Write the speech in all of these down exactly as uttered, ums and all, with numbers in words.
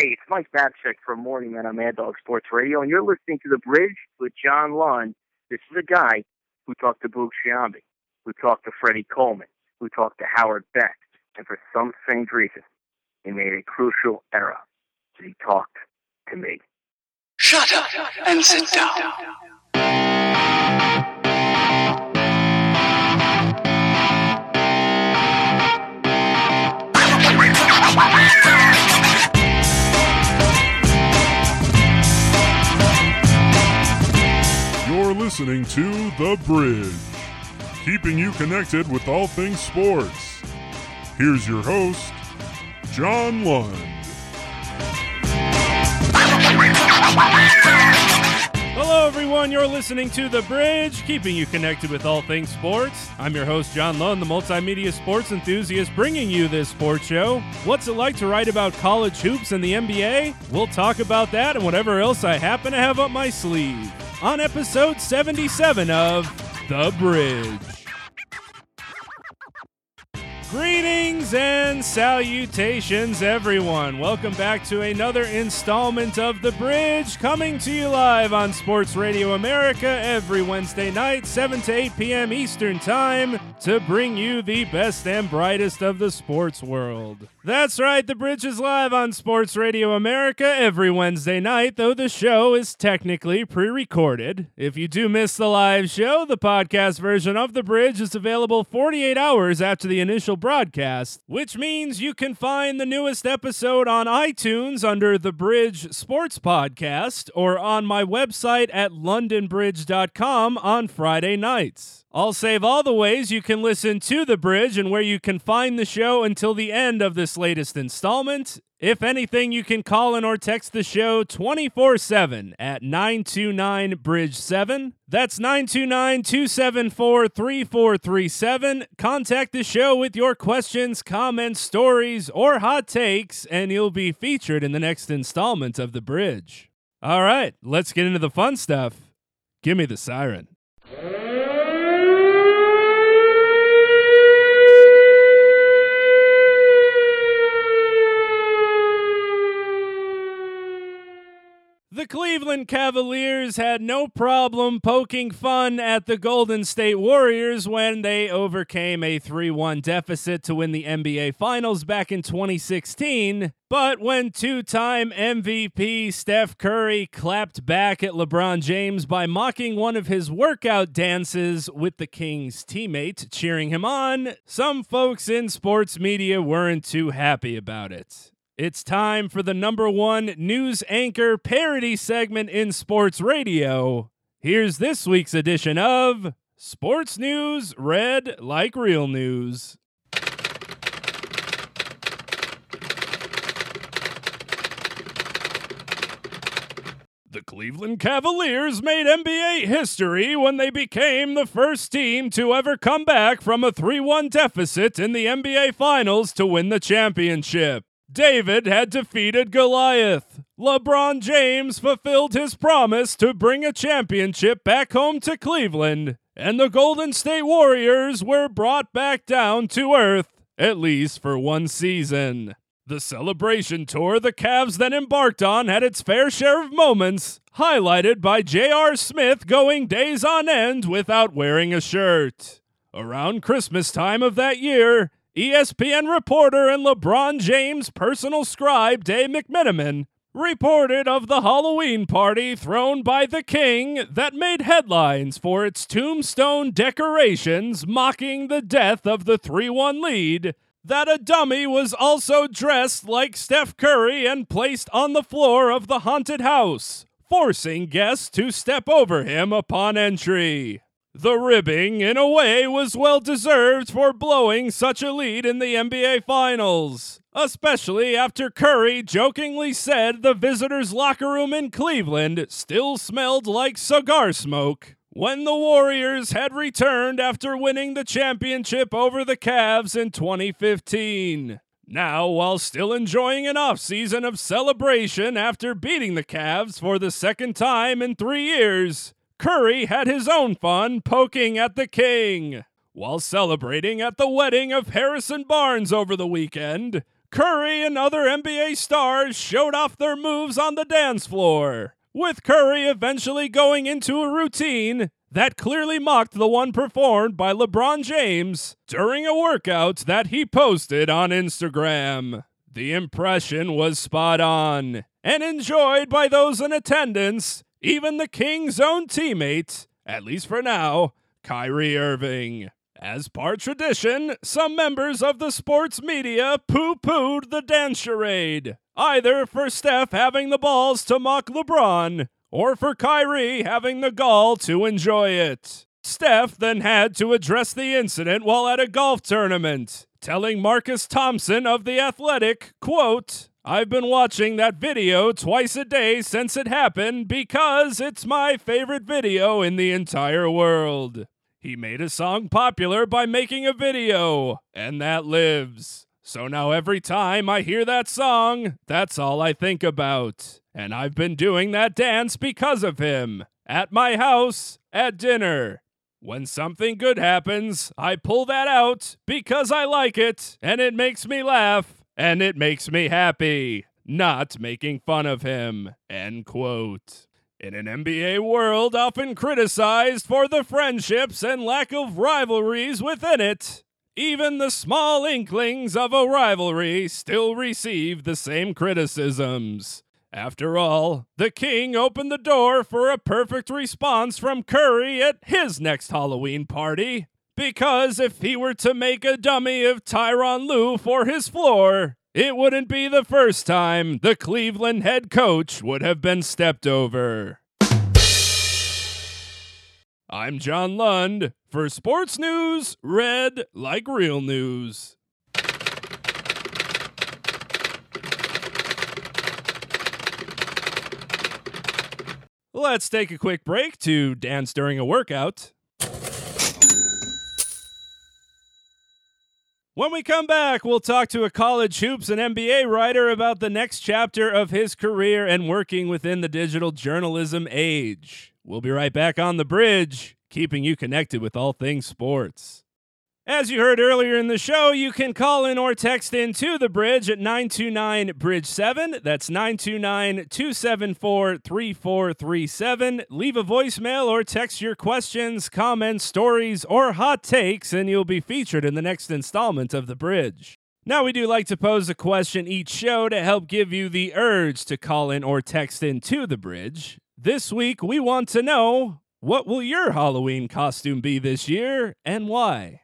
Hey, it's Mike Babchik from Morning Man on Mad Dog Sports Radio, and you're listening to The Bridge with John Lund. This is a guy who talked to Boog Sciambi, who talked to Freddie Coleman, who talked to Howard Beck, and for some strange reason, he made a crucial error. He talked to me. Shut up and sit down. You're listening to The Bridge, keeping you connected with all things sports. Here's your host, John Lund. Hello, everyone. You're listening to The Bridge, keeping you connected with all things sports. I'm your host, John Lund, the multimedia sports enthusiast, bringing you this sports show. What's it like to write about college hoops and the N B A? We'll talk about that and whatever else I happen to have up my sleeve on episode seventy-seven of The Bridge. Greetings and salutations, everyone. Welcome back to another installment of The Bridge, coming to you live on Sports Radio America every Wednesday night, seven to eight p.m. Eastern Time, to bring you the best and brightest of the sports world. That's right, The Bridge is live on Sports Radio America every Wednesday night, though the show is technically pre-recorded. If you do miss the live show, the podcast version of The Bridge is available forty-eight hours after the initial broadcast, which means you can find the newest episode on iTunes under The Bridge Sports Podcast or on my website at lundin bridge dot com on Friday nights. I'll save all the ways you can listen to The Bridge and where you can find the show until the end of this latest installment. If anything, you can call in or text the show twenty-four seven at nine two nine bridge seven. That's nine two nine, two seven four, three four three seven. Contact the show with your questions, comments, stories, or hot takes, and you'll be featured in the next installment of The Bridge. All right, let's get into the fun stuff. Give me the siren. The Cleveland Cavaliers had no problem poking fun at the Golden State Warriors when they overcame a three one deficit to win the N B A Finals back in twenty sixteen. But when two-time M V P Steph Curry clapped back at LeBron James by mocking one of his workout dances with the Kings teammate cheering him on, some folks in sports media weren't too happy about it. It's time for the number one news anchor parody segment in sports radio. Here's this week's edition of Sports News Read Like Real News. The Cleveland Cavaliers made N B A history when they became the first team to ever come back from a three one deficit in the N B A Finals to win the championship. David had defeated Goliath. LeBron James fulfilled his promise to bring a championship back home to Cleveland, and the Golden State Warriors were brought back down to earth, at least for one season. The celebration tour the Cavs then embarked on had its fair share of moments, highlighted by J R. Smith going days on end without wearing a shirt. Around Christmas time of that year, E S P N reporter and LeBron James' personal scribe, Dave McMenamin, reported of the Halloween party thrown by the King that made headlines for its tombstone decorations mocking the death of the three one lead, that a dummy was also dressed like Steph Curry and placed on the floor of the haunted house, forcing guests to step over him upon entry. The ribbing, in a way, was well-deserved for blowing such a lead in the N B A Finals, especially after Curry jokingly said the visitors' locker room in Cleveland still smelled like cigar smoke when the Warriors had returned after winning the championship over the Cavs in twenty fifteen. Now, while still enjoying an offseason of celebration after beating the Cavs for the second time in three years, Curry had his own fun poking at the King. While celebrating at the wedding of Harrison Barnes over the weekend, Curry and other N B A stars showed off their moves on the dance floor, with Curry eventually going into a routine that clearly mocked the one performed by LeBron James during a workout that he posted on Instagram. The impression was spot on, and enjoyed by those in attendance, even the Kings' own teammate, at least for now, Kyrie Irving. As par tradition, some members of the sports media poo-pooed the dance charade, either for Steph having the balls to mock LeBron, or for Kyrie having the gall to enjoy it. Steph then had to address the incident while at a golf tournament, telling Marcus Thompson of The Athletic, quote, "I've been watching that video twice a day since it happened because it's my favorite video in the entire world. He made a song popular by making a video, and that lives. So now every time I hear that song, that's all I think about. And I've been doing that dance because of him. At my house, at dinner. When something good happens, I pull that out because I like it, and it makes me laugh, and it makes me happy. Not making fun of him." End quote. In an N B A world often criticized for the friendships and lack of rivalries within it, even the small inklings of a rivalry still receive the same criticisms. After all, the King opened the door for a perfect response from Curry at his next Halloween party, because if he were to make a dummy of Tyronn Lue for his floor, it wouldn't be the first time the Cleveland head coach would have been stepped over. I'm John Lund for Sports News, read like real news. Let's take a quick break to dance during a workout. When we come back, we'll talk to a college hoops and N B A writer about the next chapter of his career and working within the digital journalism age. We'll be right back on The Bridge, keeping you connected with all things sports. As you heard earlier in the show, you can call in or text in to The Bridge at nine two nine, bridge seven. That's nine two nine, two seven four, three four three seven. Leave a voicemail or text your questions, comments, stories, or hot takes, and you'll be featured in the next installment of The Bridge. Now, we do like to pose a question each show to help give you the urge to call in or text in to The Bridge. This week, we want to know, what will your Halloween costume be this year, and why?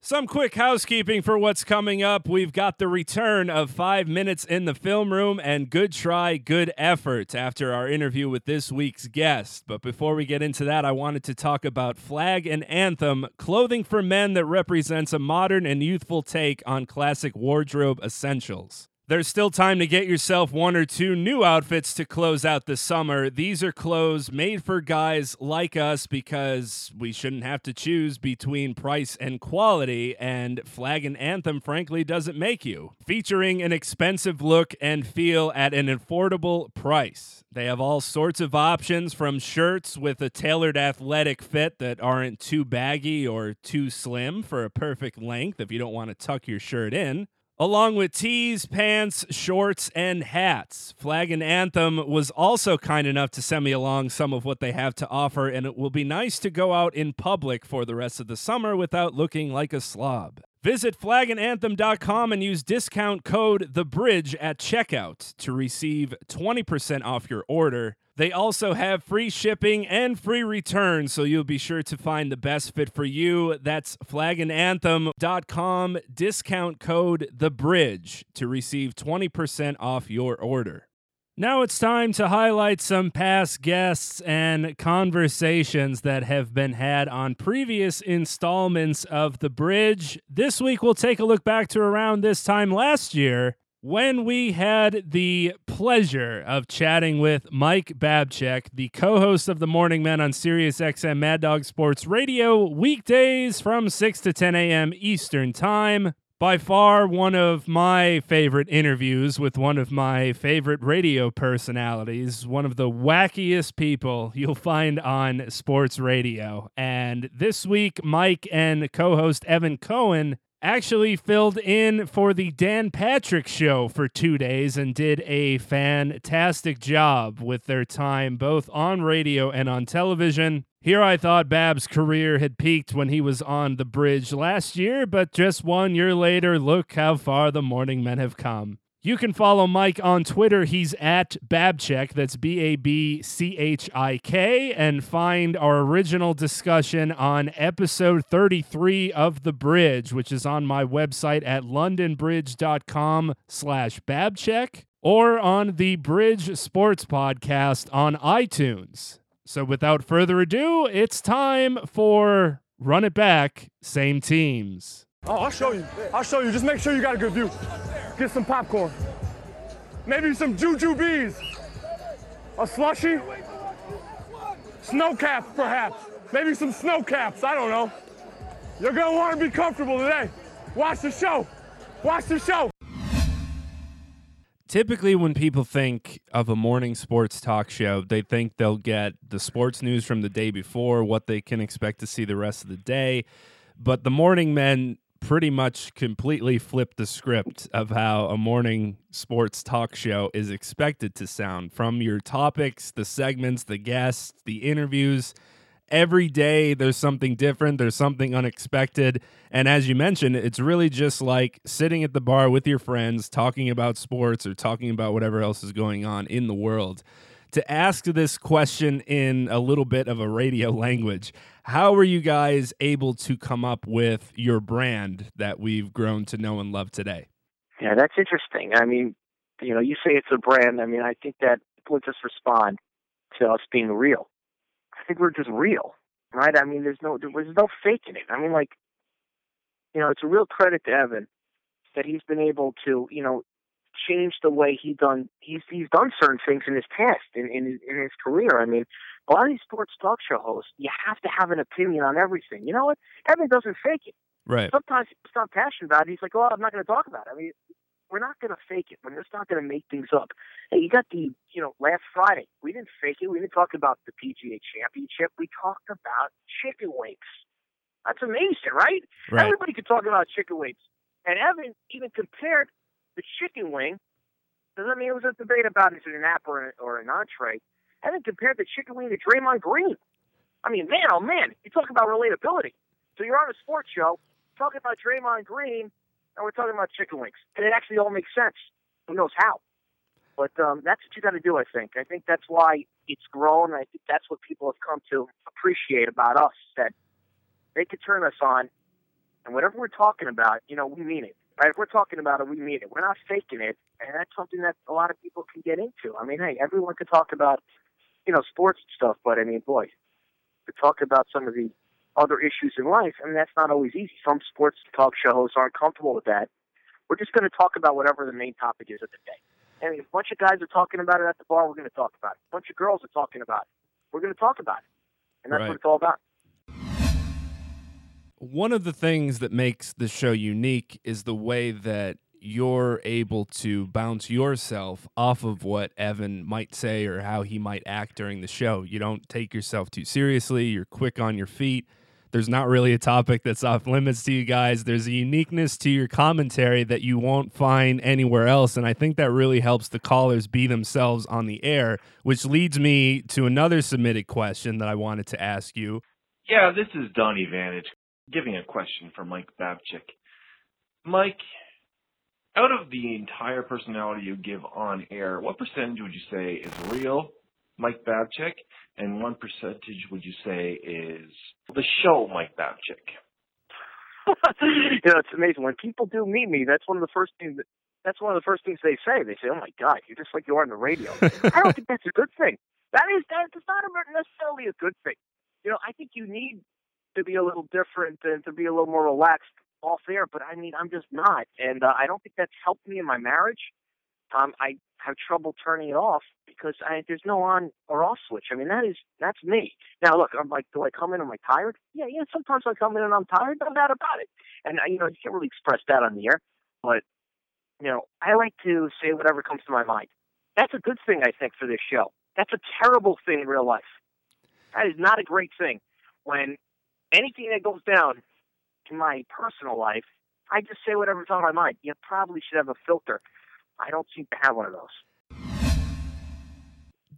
Some quick housekeeping for what's coming up. We've got the return of Five Minutes in the Film Room and Good Try, Good Effort after our interview with this week's guest. But before we get into that, I wanted to talk about Flag and Anthem, clothing for men that represents a modern and youthful take on classic wardrobe essentials. There's still time to get yourself one or two new outfits to close out the summer. These are clothes made for guys like us because we shouldn't have to choose between price and quality, and Flag and Anthem, frankly, doesn't make you. Featuring an expensive look and feel at an affordable price. They have all sorts of options, from shirts with a tailored athletic fit that aren't too baggy or too slim for a perfect length if you don't want to tuck your shirt in, along with tees, pants, shorts, and hats. Flag and Anthem was also kind enough to send me along some of what they have to offer, and it will be nice to go out in public for the rest of the summer without looking like a slob. Visit flag and anthem dot com and use discount code THEBRIDGE at checkout to receive twenty percent off your order. They also have free shipping and free returns, so you'll be sure to find the best fit for you. That's flag and anthem dot com, discount code THEBRIDGE to receive twenty percent off your order. Now it's time to highlight some past guests and conversations that have been had on previous installments of The Bridge. This week, we'll take a look back to around this time last year, when we had the pleasure of chatting with Mike Babchik, the co-host of The Morning Men on SiriusXM Mad Dog Sports Radio, weekdays from six to ten a.m. Eastern Time. By far one of my favorite interviews with one of my favorite radio personalities, one of the wackiest people you'll find on sports radio. And this week, Mike and co-host Evan Cohen actually filled in for the Dan Patrick Show for two days and did a fantastic job with their time, both on radio and on television. Here I thought Bab's career had peaked when he was on The Bridge last year, but just one year later, look how far the morning men have come. You can follow Mike on Twitter. He's at Babchik, that's B A B C H I K, and find our original discussion on episode thirty-three of The Bridge, which is on my website at lundinbridge dot com slash Babchik, or on the Bridge Sports Podcast on iTunes. So without further ado, it's time for Run It Back, Same Teams. Oh, I'll show you. I'll show you. Just make sure you got a good view. Get some popcorn. Maybe some jujubes. A slushie. Snow caps, perhaps. Maybe some snow caps. I don't know. You're going to want to be comfortable today. Watch the show. Watch the show. Typically, when people think of a morning sports talk show, they think they'll get the sports news from the day before, what they can expect to see the rest of the day. But the morning men pretty much completely flipped the script of how a morning sports talk show is expected to sound. From your topics, the segments, the guests, the interviews, every day there's something different, there's something unexpected. And as you mentioned, it's really just like sitting at the bar with your friends, talking about sports or talking about whatever else is going on in the world. To ask this question in a little bit of a radio language, how were you guys able to come up with your brand that we've grown to know and love today? Yeah, that's interesting. I mean, you know, you say it's a brand. I mean, I think that people just respond to us being real. I think we're just real, right? I mean, there's no there's no faking it. I mean, like, you know, it's a real credit to Evan that he's been able to, you know, changed the way he done he's he's done certain things in his past, in, in in his career. I mean, a lot of these sports talk show hosts, you have to have an opinion on everything. You know what? Evan doesn't fake it. Right. Sometimes he's not passionate about it. He's like, oh, I'm not going to talk about it. I mean, we're not going to fake it. We're just not going to make things up. Hey, you got the, you know, last Friday, we didn't fake it. We didn't talk about the P G A Championship. We talked about chicken wings. That's amazing, right? right? Everybody could talk about chicken wings. And Evan even compared the chicken wing, because, I mean, it was a debate about is it an app or, a, or an entree. I haven't compared the chicken wing to Draymond Green. I mean, man, oh, man, you talk about relatability. So you're on a sports show talking about Draymond Green, and we're talking about chicken wings. And it actually all makes sense. Who knows how? But um, that's what you got to do, I think. I think that's why it's grown. I think that's what people have come to appreciate about us, that they could turn us on, and whatever we're talking about, you know, we mean it. Right, if we're talking about it, we mean it. We're not faking it, and that's something that a lot of people can get into. I mean, hey, everyone could talk about, you know, sports and stuff, but, I mean, boy, to talk about some of the other issues in life, I mean, that's not always easy. Some sports talk show hosts aren't comfortable with that. We're just going to talk about whatever the main topic is of the day. I mean, if a bunch of guys are talking about it at the bar, we're going to talk about it. If a bunch of girls are talking about it, we're going to talk about it. And that's right. What it's all about. One of the things that makes the show unique is the way that you're able to bounce yourself off of what Evan might say or how he might act during the show. You don't take yourself too seriously. You're quick on your feet. There's not really a topic that's off limits to you guys. There's a uniqueness to your commentary that you won't find anywhere else, and I think that really helps the callers be themselves on the air, which leads me to another submitted question that I wanted to ask you. Yeah, this is Donnie Vantage, giving a question for Mike Babchik. Mike, out of the entire personality you give on air, what percentage would you say is real, Mike Babchik, and what percentage would you say is the show, Mike Babchik? You know, it's amazing. When people do meet me, that's one of the first things that, that's one of the first things they say. They say, oh, my God, you're just like you are on the radio. I don't think that's a good thing. That is, that is not necessarily a good thing. You know, I think you need to be a little different and to be a little more relaxed off air, but I mean, I'm just not. And uh, I don't think that's helped me in my marriage. Um, I have trouble turning it off because I, there's no on or off switch. I mean, that is, that's me. Now, look, I'm like, do I come in? Am I tired? Yeah, yeah. Sometimes I come in and I'm tired. I'm mad about it. And, you know, you can't really express that on the air, but, you know, I like to say whatever comes to my mind. That's a good thing, I think, for this show. That's a terrible thing in real life. That is not a great thing when anything that goes down in my personal life, I just say whatever's on my mind. You probably should have a filter. I don't seem to have one of those.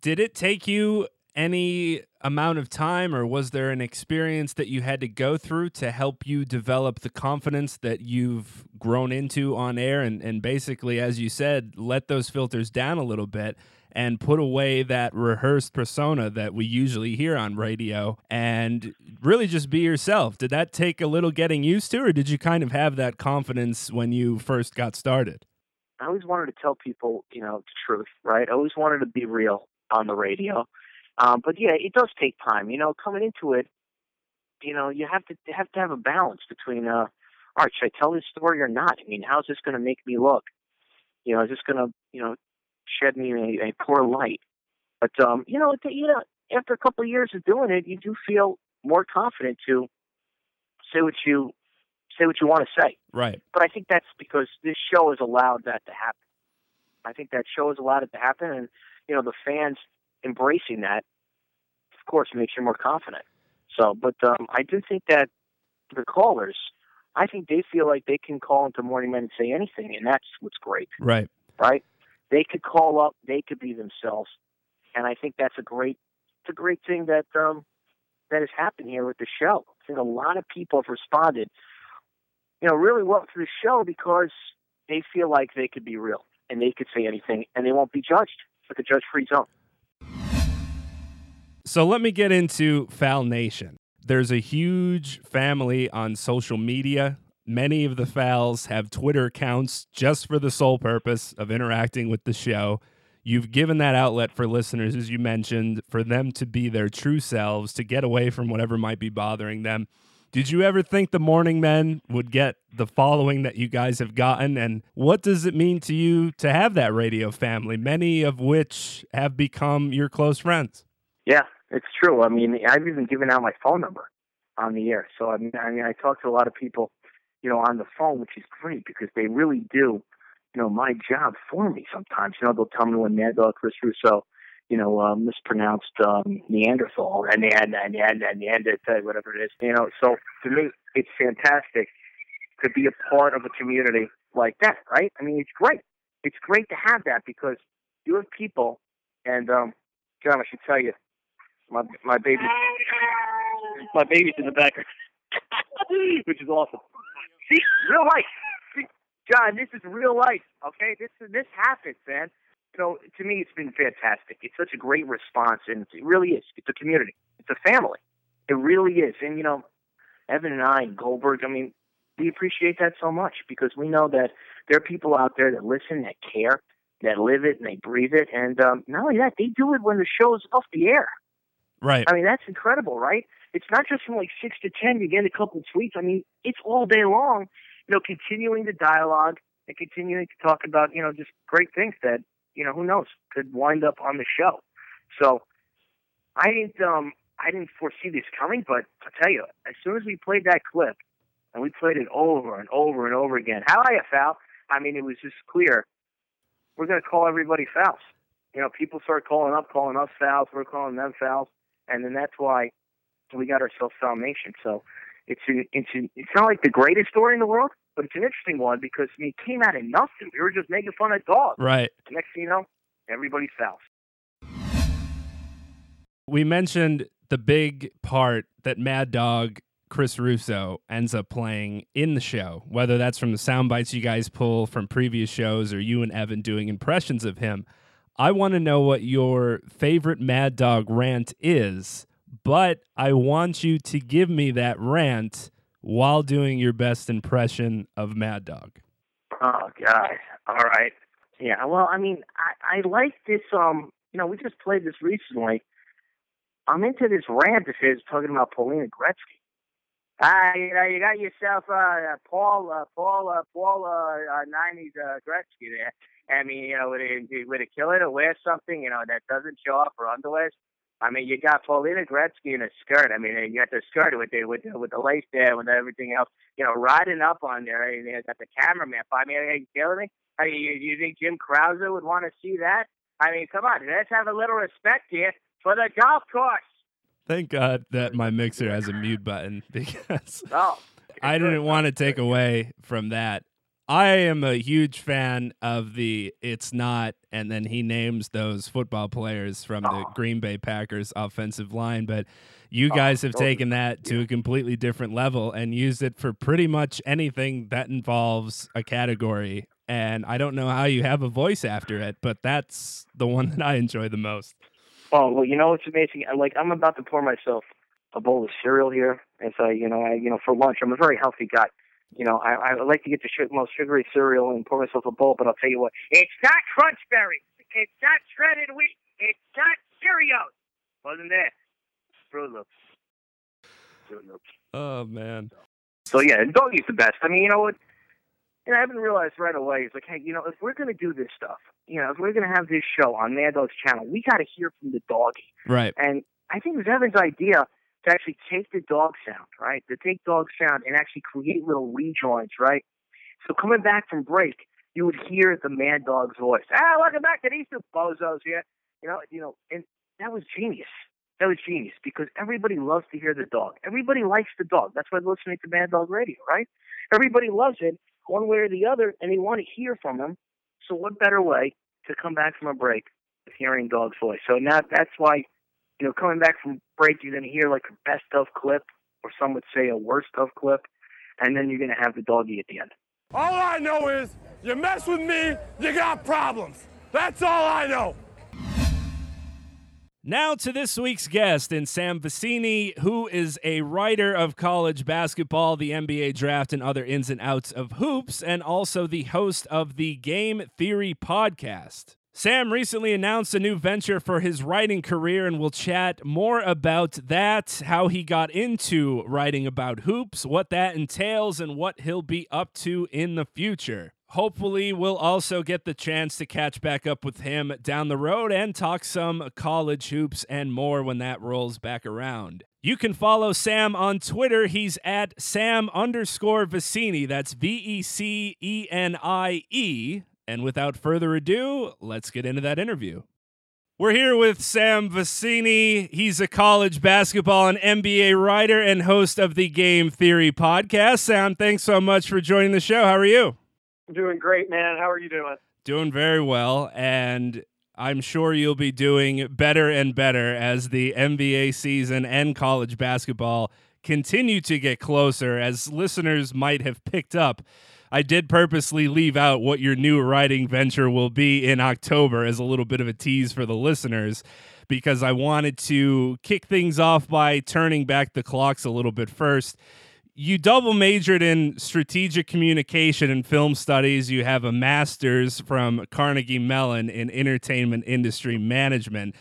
Did it take you any amount of time, or was there an experience that you had to go through to help you develop the confidence that you've grown into on air and, and basically, as you said, let those filters down a little bit and put away that rehearsed persona that we usually hear on radio and really just be yourself? Did that take a little getting used to, or did you kind of have that confidence when you first got started? I always wanted to tell people, you know, the truth, right? I always wanted to be real on the radio. Um, but yeah, it does take time, you know, coming into it, you know, you have to, have to have a balance between, uh, all right, should I tell this story or not? I mean, how's this going to make me look? You know, is this going to, you know, shed me a, a poor light? But, um, you know, you know, after a couple of years of doing it, you do feel more confident to say what you, say what you want to say. Right. But I think that's because this show has allowed that to happen. I think that show has allowed it to happen. And, you know, the fans embracing that, of course, makes you more confident. So, but um, I do think that the callers, I think they feel like they can call into Morning Men and say anything, and that's what's great. Right. Right? They could call up, they could be themselves, and I think that's a great, it's a great thing that um, that has happened here with the show. I think a lot of people have responded, you know, really well to the show because they feel like they could be real and they could say anything, and they won't be judged with a judge-free zone. So let me get into Foul Nation. There's a huge family on social media. Many of the Fouls have Twitter accounts just for the sole purpose of interacting with the show. You've given that outlet for listeners, as you mentioned, for them to be their true selves, to get away from whatever might be bothering them. Did you ever think the Morning Men would get the following that you guys have gotten? And what does it mean to you to have that radio family, many of which have become your close friends? Yeah. It's true. I mean, I've even given out my phone number on the air. So, I mean, I mean, I talk to a lot of people, you know, on the phone, which is great because they really do, you know, my job for me sometimes. You know, they'll tell me when Mad Dog, Chris Russo, you know, uh, mispronounced um, Neanderthal, and and and and and whatever it is. You know, so to me, it's fantastic to be a part of a community like that, right? I mean, it's great. It's great to have that because you have people, and um, John, I should tell you, My my baby, my baby's in the background, which is awesome. See, real life, See, John. This is real life. Okay, this is, this happens, man. You know, to me, it's been fantastic. It's such a great response, and it really is. It's a community. It's a family. It really is. And you know, Evan and I and Goldberg. I mean, we appreciate that so much because we know that there are people out there that listen, that care, that live it, and they breathe it. And um, not only that, they do it when the show's off the air. Right. I mean, that's incredible, right? It's not just from like six to ten, you get a couple of tweets. I mean, it's all day long, you know, continuing the dialogue and continuing to talk about, you know, just great things that, you know, who knows, could wind up on the show. So I didn't um, I didn't foresee this coming, but I'll tell you, as soon as we played that clip, and we played it over and over and over again, how are you, Foul? I mean, it was just clear. We're going to call everybody Fouls. You know, people started calling up, calling us Fouls. We're calling them Fouls. And then that's why we got ourselves Foul Nation. So it's an, it's an, it's not like the greatest story in the world, but it's an interesting one because I mean, it came out of nothing. We were just making fun of dogs. Right. Next thing you know, everybody's Fouls. We mentioned the big part that Mad Dog Chris Russo ends up playing in the show, whether that's from the sound bites you guys pull from previous shows or you and Evan doing impressions of him. I want to know what your favorite Mad Dog rant is, but I want you to give me that rant while doing your best impression of Mad Dog. Oh, God. All right. Yeah, well, I mean, I, I like this, um, you know, we just played this recently. I'm into this rant of his talking about Paulina Gretzky. Ah, you know, you got yourself uh, Paul, uh, Paul, uh, Paul, uh, uh, nineties uh, Gretzky there. I mean, you know, would it, would it kill her to wear something, you know, that doesn't show off her underwear? I mean, you got Paulina Gretzky in a skirt. I mean, you got the skirt with the, with the, with the lace there, with everything else, you know, riding up on there. And you got the cameraman. I mean, are you killing me? I mean, you, you think Jim Krause would want to see that? I mean, come on, let's have a little respect here for the golf course. Thank God that my mixer has a mute button because... Oh. I didn't want to take away from that. I am a huge fan of the it's not, and then he names those football players from the oh. Green Bay Packers offensive line, but you guys oh, have totally. taken that to a completely different level and used it for pretty much anything that involves a category, and I don't know how you have a voice after it, but that's the one that I enjoy the most. Oh, well, you know, it's amazing. I'm like, I'm about to pour myself a bowl of cereal here, and so, you know, I, you know, for lunch, I'm a very healthy guy. You know, I, I like to get the sh- most sugary cereal and pour myself a bowl, but I'll tell you what. It's not Crunch Berries. It's not shredded wheat. It's not Cheerios. Wasn't there. Fruit Loops. Fruit Loops. Oh, man. So, yeah, Doggy's the best. I mean, you know what? And I haven't realized right away. It's like, hey, you know, if we're going to do this stuff, you know, if we're going to have this show on Mad Dog's channel, we got to hear from the Doggy. Right. And I think Zevin's idea to actually take the dog sound, right? To take dog sound and actually create little rejoins, right? So coming back from break, you would hear the Mad Dog's voice. Ah, welcome back to these two bozos here. You know, you know, and that was genius. That was genius because everybody loves to hear the dog. Everybody likes the dog. That's why they're listening to Mad Dog Radio, right? Everybody loves it one way or the other, and they want to hear from them. So what better way to come back from a break than hearing dog's voice? So now that's why, you know, coming back from break, you're going to hear like a best of clip, or some would say a worst of clip, and then you're going to have the doggy at the end. All I know is you mess with me, you got problems. That's all I know. Now to this week's guest in Sam Vecenie, who is a writer of college basketball, the N B A draft, and other ins and outs of hoops, and also the host of the Game Theory Podcast. Sam recently announced a new venture for his writing career, and we'll chat more about that, how he got into writing about hoops, what that entails, and what he'll be up to in the future. Hopefully, we'll also get the chance to catch back up with him down the road and talk some college hoops and more when that rolls back around. You can follow Sam on Twitter. He's at Sam underscore Vecenie. That's V E C E N I E. And without further ado, let's get into that interview. We're here with Sam Vecenie. He's a college basketball and N B A writer and host of the Game Theory Podcast. Sam, thanks so much for joining the show. How are you? I'm doing great, man. How are you doing? Doing very well, and I'm sure you'll be doing better and better as the N B A season and college basketball continue to get closer, as listeners might have picked up. I did purposely leave out what your new writing venture will be in October as a little bit of a tease for the listeners, because I wanted to kick things off by turning back the clocks a little bit first. You double majored in strategic communication and film studies. You have a master's from Carnegie Mellon in entertainment industry management.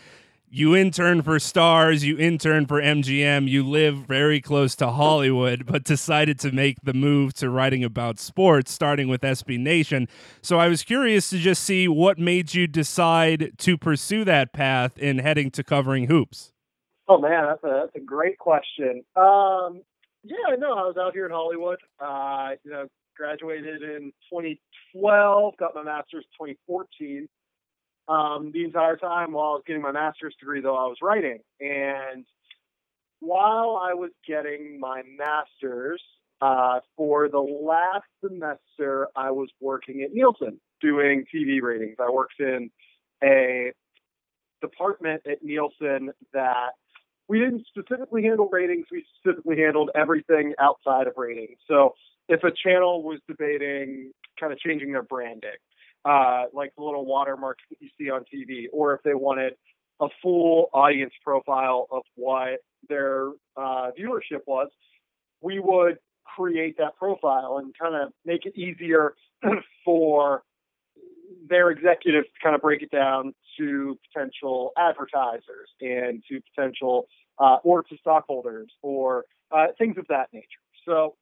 You intern for STARS, you intern for M G M, you live very close to Hollywood, but decided to make the move to writing about sports, starting with S B Nation. So I was curious to just see what made you decide to pursue that path in heading to covering hoops. Oh, man, that's a, that's a great question. Um, yeah, no, I was out here in Hollywood. Uh, you know, graduated in twenty twelve, got my master's in twenty fourteen. Um, the entire time while I was getting my master's degree, though, I was writing. And while I was getting my master's, uh, for the last semester, I was working at Nielsen doing T V ratings. I worked in a department at Nielsen that we didn't specifically handle ratings. We specifically handled everything outside of ratings. So if a channel was debating kind of changing their branding, Uh, like the little watermarks that you see on T V, or if they wanted a full audience profile of what their uh, viewership was, we would create that profile and kind of make it easier for their executives to kind of break it down to potential advertisers and to potential uh, or to stockholders or uh, things of that nature. So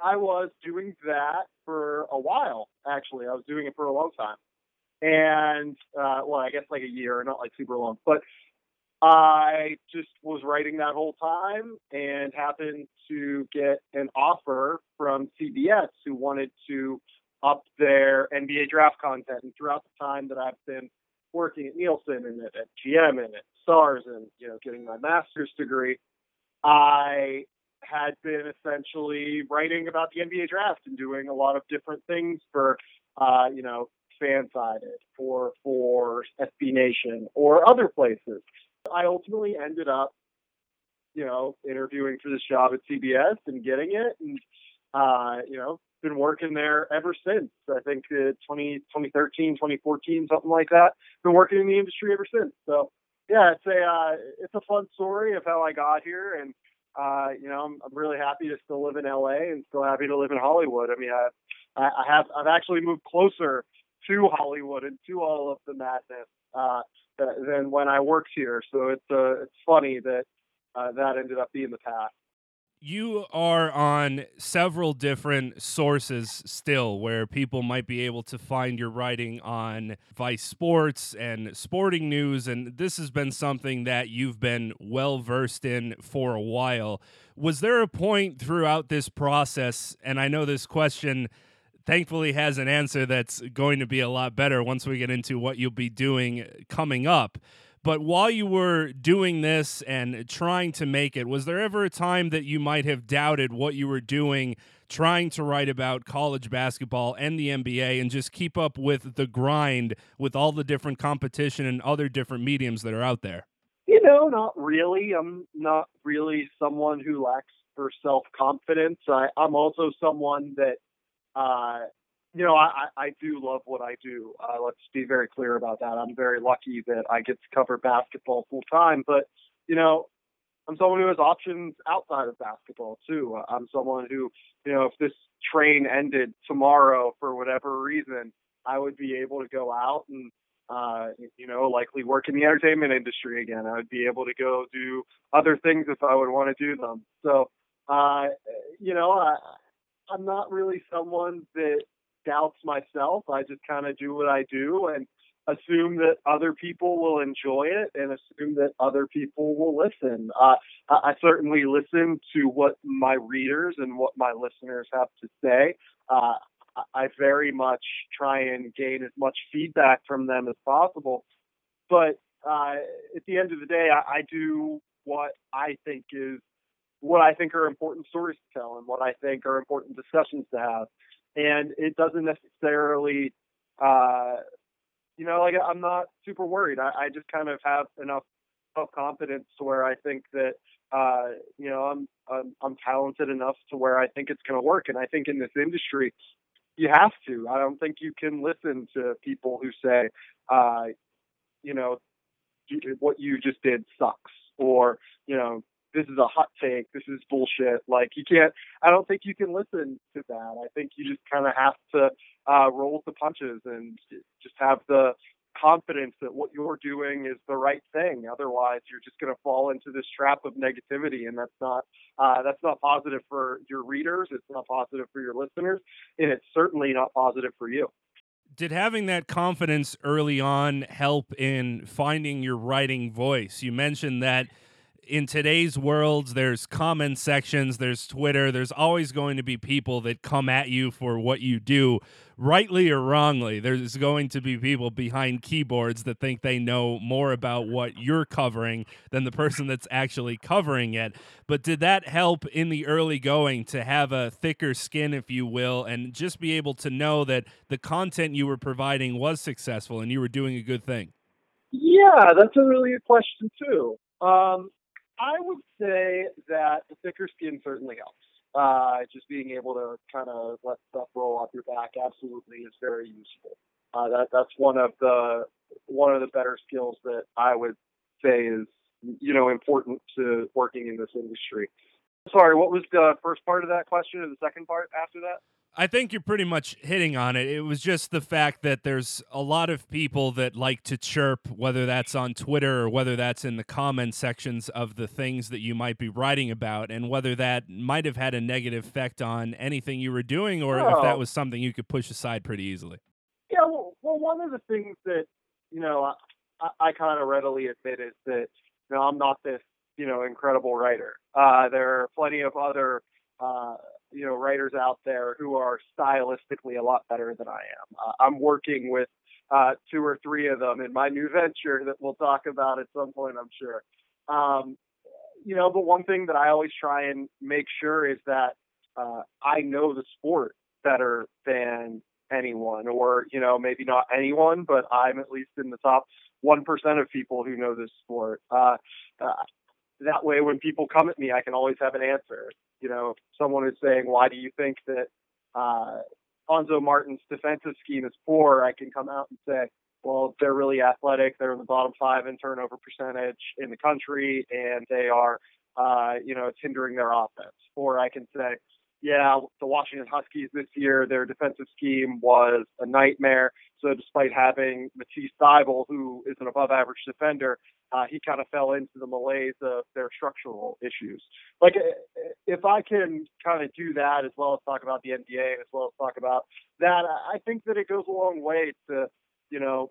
I was doing that for a while, actually. I was doing it for a long time. And, uh, well, I guess like a year, not like super long. But I just was writing that whole time and happened to get an offer from C B S, who wanted to up their N B A draft content. And throughout the time that I've been working at Nielsen and at, at G M and at STARS and, you know, getting my master's degree, I had been essentially writing about the N B A draft and doing a lot of different things for, uh, you know, Fansided, for, for S B Nation, or other places. I ultimately ended up, you know, interviewing for this job at C B S and getting it. And, uh, you know, been working there ever since. I think uh, twenty, twenty thirteen, twenty fourteen, something like that. Been working in the industry ever since. So, yeah, it's a, uh, it's a fun story of how I got here. And, uh, you know, I'm, I'm really happy to still live in L A and still happy to live in Hollywood. I mean, I, I have, I've actually moved closer to Hollywood and to all of the madness uh, than when I worked here. So it's uh, it's funny that uh, that ended up being the path. You are on several different sources still where people might be able to find your writing on Vice Sports and Sporting News, and this has been something that you've been well-versed in for a while. Was there a point throughout this process, and I know this question thankfully has an answer that's going to be a lot better once we get into what you'll be doing coming up, but while you were doing this and trying to make it, was there ever a time that you might have doubted what you were doing, trying to write about college basketball and the N B A and just keep up with the grind with all the different competition and other different mediums that are out there? You know, not really. I'm not really someone who lacks for self-confidence. I, I'm also someone that, uh, you know, I, I do love what I do. Uh, let's be very clear about that. I'm very lucky that I get to cover basketball full time, but, you know, I'm someone who has options outside of basketball too. I'm someone who, you know, if this train ended tomorrow for whatever reason, I would be able to go out and, uh, you know, likely work in the entertainment industry again. I would be able to go do other things if I would want to do them. So, uh, you know, I, I'm not really someone that doubts myself. I just kind of do what I do and assume that other people will enjoy it and assume that other people will listen. Uh, I certainly listen to what my readers and what my listeners have to say. Uh, I very much try and gain as much feedback from them as possible. But uh, at the end of the day, I, I do what I think is what I think are important stories to tell and what I think are important discussions to have. And it doesn't necessarily, uh, you know, like I'm not super worried. I, I just kind of have enough self-confidence to where I think that, uh, you know, I'm, I'm I'm talented enough to where I think it's going to work. And I think in this industry, you have to. I don't think you can listen to people who say, uh, you know, what you just did sucks, or, you know, this is a hot take, this is bullshit. Like, you can't, I don't think you can listen to that. I think you just kind of have to uh, roll the punches and just have the confidence that what you're doing is the right thing. Otherwise, you're just going to fall into this trap of negativity, and that's not, uh, that's not positive for your readers. It's not positive for your listeners, and it's certainly not positive for you. Did having that confidence early on help in finding your writing voice? You mentioned that in today's world, there's comment sections, there's Twitter, there's always going to be people that come at you for what you do, rightly or wrongly. There's going to be people behind keyboards that think they know more about what you're covering than the person that's actually covering it. But did that help in the early going to have a thicker skin, if you will, and just be able to know that the content you were providing was successful and you were doing a good thing? Yeah, that's a really good question, too. Um, I would say that the thicker skin certainly helps. Uh, just being able to kind of let stuff roll off your back absolutely is very useful. Uh, that that's one of the one of the better skills that I would say is, you know, important to working in this industry. Sorry, what was the first part of that question, and the second part after that? I think you're pretty much hitting on it. It was just the fact that there's a lot of people that like to chirp, whether that's on Twitter or whether that's in the comment sections of the things that you might be writing about, and whether that might have had a negative effect on anything you were doing, or oh. if that was something you could push aside pretty easily. Yeah, well, well one of the things that, you know, I, I kind of readily admit is that, you know, I'm not this, you know, incredible writer. Uh, there are plenty of other uh you know, writers out there who are stylistically a lot better than I am. Uh, I'm working with uh, two or three of them in my new venture that we'll talk about at some point, I'm sure. Um, you know, but one thing that I always try and make sure is that uh, I know the sport better than anyone, or, you know, maybe not anyone, but I'm at least in the top one percent of people who know this sport. Uh, uh, that way, when people come at me, I can always have an answer. You know, someone is saying, why do you think that uh, Alonzo Martin's defensive scheme is poor? I can come out and say, well, they're really athletic. They're in the bottom five in turnover percentage in the country, and they are, uh, you know, it's hindering their offense. Or I can say, yeah, the Washington Huskies this year, their defensive scheme was a nightmare. So despite having Matisse Thybulle, who is an above-average defender, uh, he kind of fell into the malaise of their structural issues. Like, if I can kind of do that as well as talk about the N B A, as well as talk about that, I think that it goes a long way to, you know,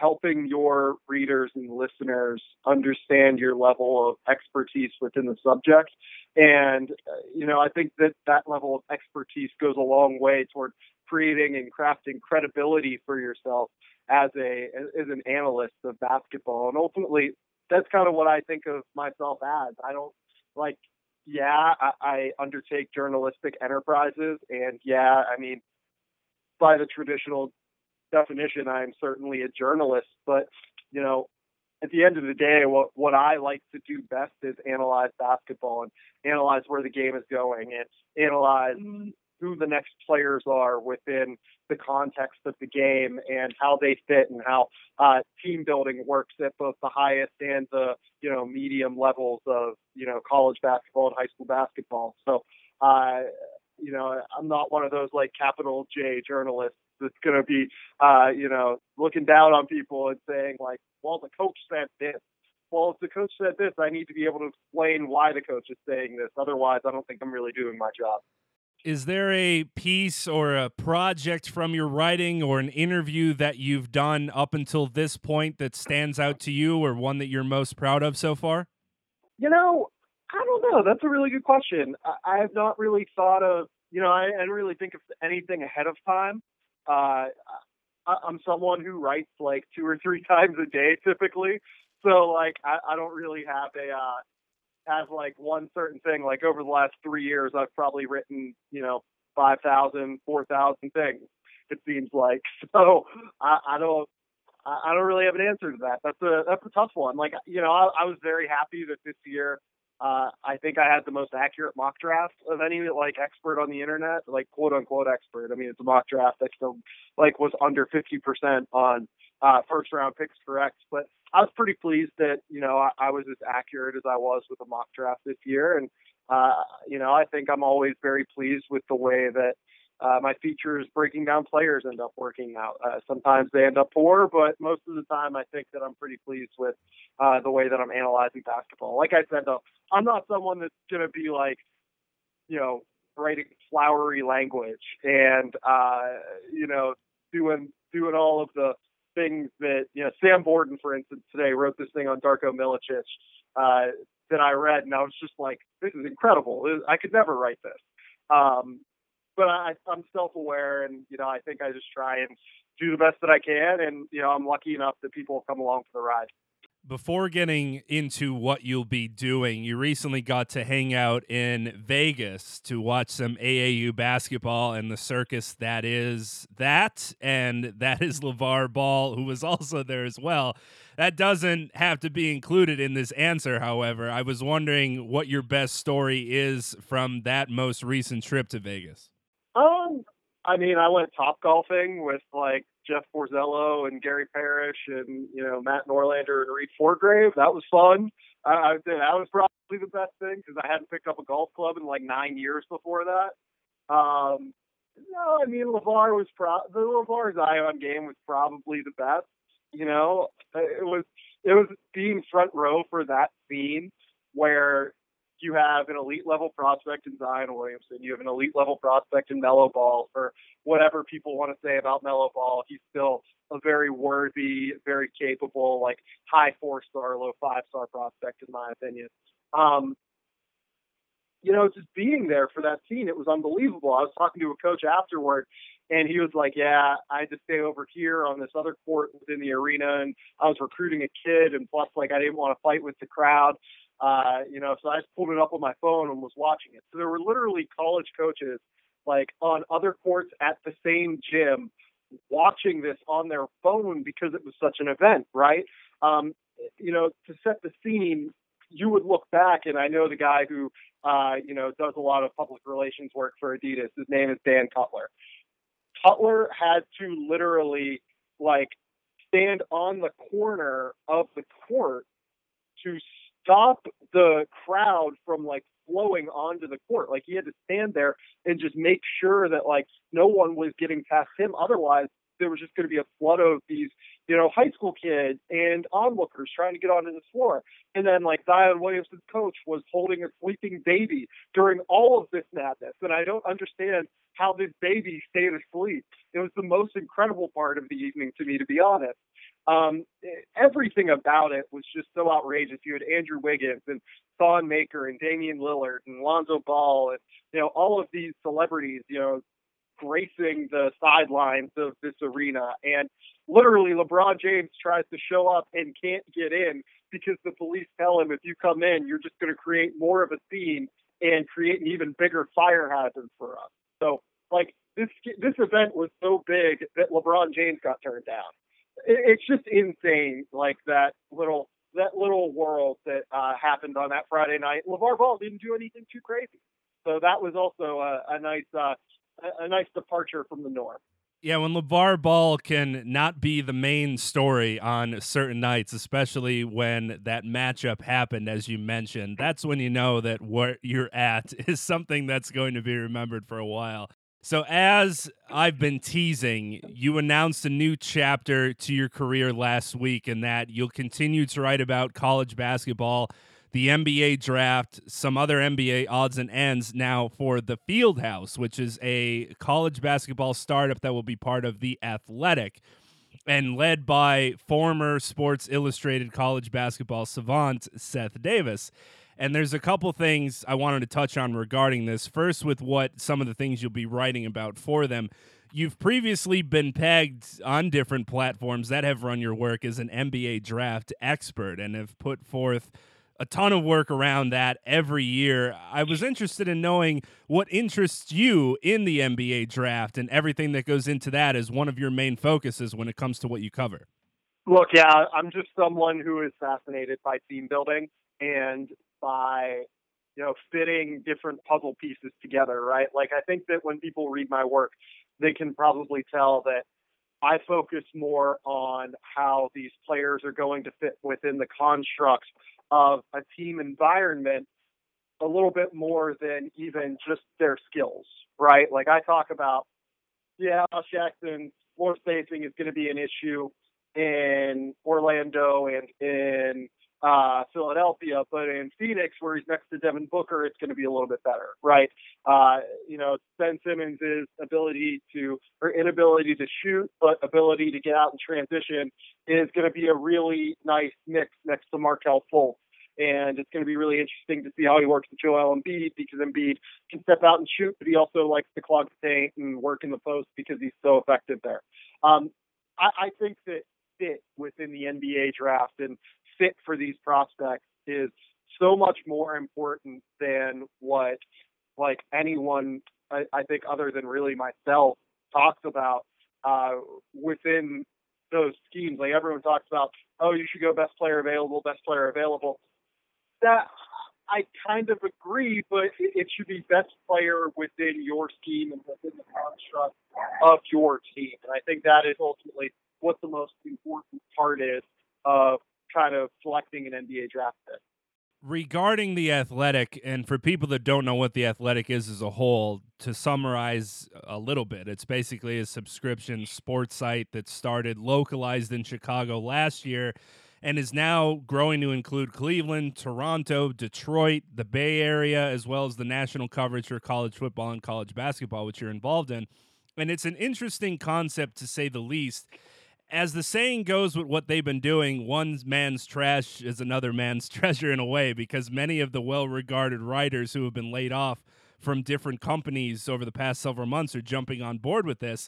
helping your readers and listeners understand your level of expertise within the subject. And, uh, you know, I think that that level of expertise goes a long way toward creating and crafting credibility for yourself as a, as an analyst of basketball. And ultimately, that's kind of what I think of myself as. I don't like, yeah, I, I undertake journalistic enterprises. And yeah, I mean, by the traditional definition, I'm certainly a journalist, but, you know, at the end of the day, what what I like to do best is analyze basketball and analyze where the game is going and analyze who the next players are within the context of the game and how they fit and how uh, team building works at both the highest and the, you know, medium levels of, you know, college basketball and high school basketball. So, uh, you know, I'm not one of those like capital J journalists that's going to be, uh, you know, looking down on people and saying like, well, the coach said this. Well, if the coach said this, I need to be able to explain why the coach is saying this. Otherwise, I don't think I'm really doing my job. Is there a piece or a project from your writing or an interview that you've done up until this point that stands out to you, or one that you're most proud of so far? You know, I don't know. That's a really good question. I, I have not really thought of, you know, I, I didn't really think of anything ahead of time. Uh, I, I'm someone who writes like two or three times a day typically. So like, I, I don't really have a, uh, have like one certain thing. Like over the last three years, I've probably written, you know, five thousand, four thousand things. It seems like, so I, I don't, I, I don't really have an answer to that. That's a, that's a tough one. Like, you know, I, I was very happy that this year, Uh, I think I had the most accurate mock draft of any like expert on the internet, like quote unquote expert. I mean, it's a mock draft. I still like was under fifty percent on uh, first round picks correct, but I was pretty pleased that, you know, I, I was as accurate as I was with the mock draft this year. And, uh, you know, I think I'm always very pleased with the way that uh, my features breaking down players end up working out. Uh, sometimes they end up poor, but most of the time I think that I'm pretty pleased with uh, the way that I'm analyzing basketball. Like I said, though, I'm not someone that's going to be like, you know, writing flowery language and, uh, you know, doing doing all of the things that, you know, Sam Borden, for instance, today wrote this thing on Darko Milicic uh, that I read. And I was just like, this is incredible. I could never write this. Um, but I, I'm self-aware and, you know, I think I just try and do the best that I can. And, you know, I'm lucky enough that people come along for the ride. Before getting into what you'll be doing, you recently got to hang out in Vegas to watch some A A U basketball and the circus that is that, and that is LeVar Ball, who was also there as well. That doesn't have to be included in this answer, however. I was wondering what your best story is from that most recent trip to Vegas. Um, I mean, I went top golfing with, like, Jeff Borzello and Gary Parrish and, you know, Matt Norlander and Reed Forgrave. That was fun. I, I that was probably the best thing because I hadn't picked up a golf club in like nine years before that. Um, no, I mean, LeVar was pro- the LeVar's Ion game was probably the best. You know, it was it was being front row for that scene where you have an elite level prospect in Zion Williamson. You have an elite level prospect in Melo Ball, or whatever people want to say about Melo Ball. He's still a very worthy, very capable, like high four star, low five star prospect, in my opinion. Um, you know, just being there for that scene, it was unbelievable. I was talking to a coach afterward, and he was like, yeah, I had to stay over here on this other court within the arena, and I was recruiting a kid, and plus, like, I didn't want to fight with the crowd. Uh, you know, so I just pulled it up on my phone and was watching it. So there were literally college coaches, like, on other courts at the same gym watching this on their phone because it was such an event, right? Um, you know, to set the scene, you would look back, and I know the guy who, uh, you know, does a lot of public relations work for Adidas. His name is Dan Cutler. Cutler had to literally, like, stand on the corner of the court to stop the crowd from, like, flowing onto the court. Like, he had to stand there and just make sure that, like, no one was getting past him. Otherwise, there was just going to be a flood of these, you know, high school kids and onlookers trying to get onto the floor. And then, like, Zion Williamson's coach was holding a sleeping baby during all of this madness. And I don't understand how this baby stayed asleep. It was the most incredible part of the evening to me, to be honest. Um, everything about it was just so outrageous. You had Andrew Wiggins and Thon Maker and Damian Lillard and Lonzo Ball and, you know, all of these celebrities, you know, gracing the sidelines of this arena. And literally LeBron James tries to show up and can't get in because the police tell him, if you come in, you're just going to create more of a scene and create an even bigger fire hazard for us. So, like, this this event was so big that LeBron James got turned down. It, it's just insane, like, that little that little world that uh, happened on that Friday night. LeVar Ball didn't do anything too crazy. So that was also a, a nice uh, a, a nice departure from the norm. Yeah, when LeVar Ball can not be the main story on certain nights, especially when that matchup happened, as you mentioned, that's when you know that what you're at is something that's going to be remembered for a while. So as I've been teasing, you announced a new chapter to your career last week, in that you'll continue to write about college basketball, the N B A draft, some other N B A odds and ends now for The Fieldhouse, which is a college basketball startup that will be part of The Athletic and led by former Sports Illustrated college basketball savant Seth Davis. And there's a couple things I wanted to touch on regarding this. First, with what some of the things you'll be writing about for them. You've previously been pegged on different platforms that have run your work as an N B A draft expert and have put forth a ton of work around that every year. I was interested in knowing what interests you in the N B A draft and everything that goes into that as one of your main focuses when it comes to what you cover. Look, yeah, I'm just someone who is fascinated by team building and by, you know, fitting different puzzle pieces together, right? Like, I think that when people read my work, they can probably tell that I focus more on how these players are going to fit within the constructs of a team environment a little bit more than even just their skills, right? Like, I talk about, yeah, Jackson's floor spacing is going to be an issue in Orlando and in uh, Philadelphia, but in Phoenix, where he's next to Devin Booker, it's going to be a little bit better, right? Uh, you know, Ben Simmons' ability to, or inability to shoot, but ability to get out and transition is going to be a really nice mix next to Markelle Fultz. And it's going to be really interesting to see how he works with Joel Embiid, because Embiid can step out and shoot, but he also likes to clog the paint and work in the post because he's so effective there. Um, I, I think that fit within the N B A draft and fit for these prospects is so much more important than what, like, anyone, I, I think, other than really myself, talks about uh, within those schemes. Like, everyone talks about, oh, you should go best player available, best player available. That I kind of agree, but it should be best player within your scheme and within the construct of your team. And I think that is ultimately what the most important part is of kind of selecting an N B A draft pick. Regarding The Athletic, and for people that don't know what The Athletic is as a whole, to summarize a little bit, it's basically a subscription sports site that started localized in Chicago last year and is now growing to include Cleveland, Toronto, Detroit, the Bay Area, as well as the national coverage for college football and college basketball, which you're involved in. And it's an interesting concept, to say the least. As the saying goes with what they've been doing, one man's trash is another man's treasure, in a way, because many of the well-regarded writers who have been laid off from different companies over the past several months are jumping on board with this.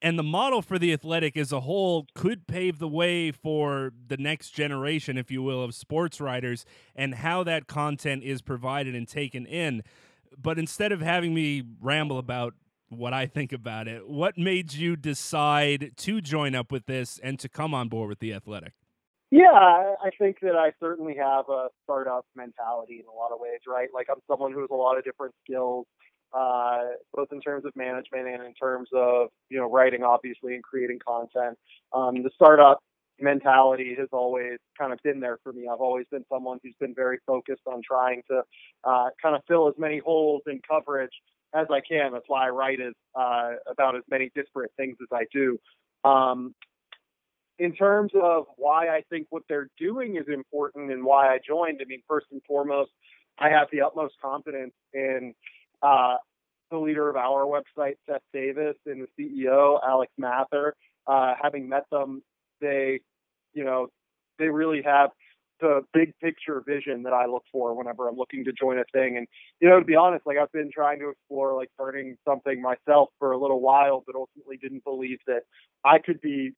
And the model for The Athletic as a whole could pave the way for the next generation, if you will, of sports writers and how that content is provided and taken in. But instead of having me ramble about what I think about it, what made you decide to join up with this and to come on board with The Athletic? Yeah, I think that I certainly have a startup mentality in a lot of ways, right? Like, I'm someone who has a lot of different skills, uh, both in terms of management and in terms of, you know, writing, obviously, and creating content. Um, the startup mentality has always kind of been there for me. I've always been someone who's been very focused on trying to uh, kind of fill as many holes in coverage as I can. That's why I write as, uh, about as many disparate things as I do. Um, in terms of why I think what they're doing is important and why I joined, I mean, first and foremost, I have the utmost confidence in uh, the leader of our website, Seth Davis, and the C E O, Alex Mather. Uh, having met them, they, you know, they really have the big picture vision that I look for whenever I'm looking to join a thing. And, you know, to be honest, like, I've been trying to explore, like, starting something myself for a little while, but ultimately didn't believe that I could be,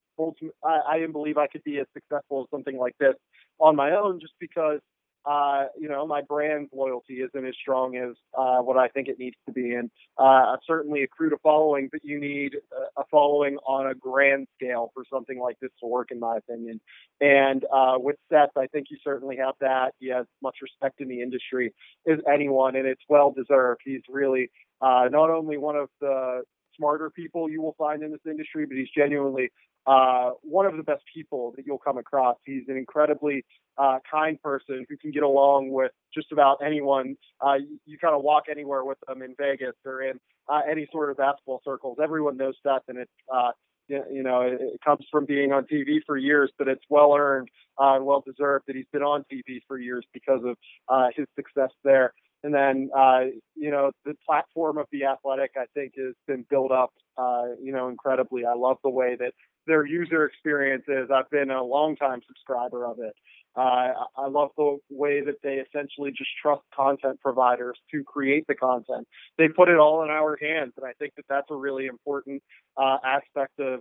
I, I didn't believe I could be as successful as something like this on my own, just because, uh, you know, my brand loyalty isn't as strong as uh, what I think it needs to be. And uh, I've certainly accrued a following, but you need a following on a grand scale for something like this to work, in my opinion. And uh, with Seth, I think you certainly have that. He has much respect in the industry as anyone, and it's well-deserved. He's really uh, not only one of the smarter people you will find in this industry, but he's genuinely uh, one of the best people that you'll come across. He's an incredibly uh, kind person who can get along with just about anyone. Uh, you, you kind of walk anywhere with them in Vegas or in uh, any sort of basketball circles. Everyone knows that, and it's uh, you, you know it, it comes from being on T V for years, but it's well earned uh, and well deserved that he's been on T V for years because of uh, his success there. And then, uh, you know, the platform of The Athletic, I think, has been built up, uh, you know, incredibly. I love the way that their user experience is. I've been a longtime subscriber of it. Uh, I love the way that they essentially just trust content providers to create the content. They put it all in our hands, and I think that that's a really important uh, aspect of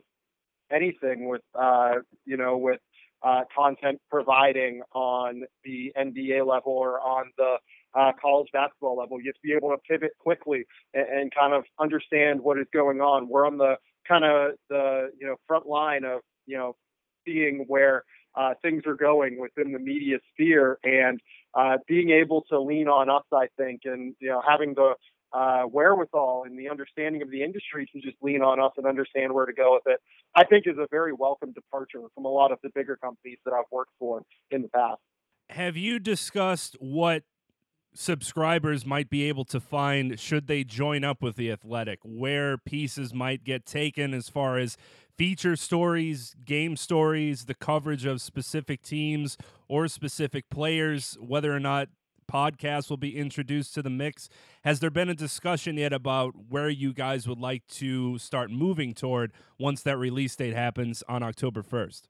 anything with, uh, you know, with uh, content providing on the N B A level or on the Uh, college basketball level. You have to be able to pivot quickly and, and kind of understand what is going on. We're on the kind of the, you know, front line of, you know, seeing where uh, things are going within the media sphere, and uh, being able to lean on us, I think, and, you know, having the uh, wherewithal and the understanding of the industry to just lean on us and understand where to go with it, I think is a very welcome departure from a lot of the bigger companies that I've worked for in the past. Have you discussed what subscribers might be able to find should they join up with The Athletic, where pieces might get taken as far as feature stories, game stories, the coverage of specific teams or specific players, whether or not podcasts will be introduced to the mix? Has there been a discussion yet about where you guys would like to start moving toward once that release date happens on October first?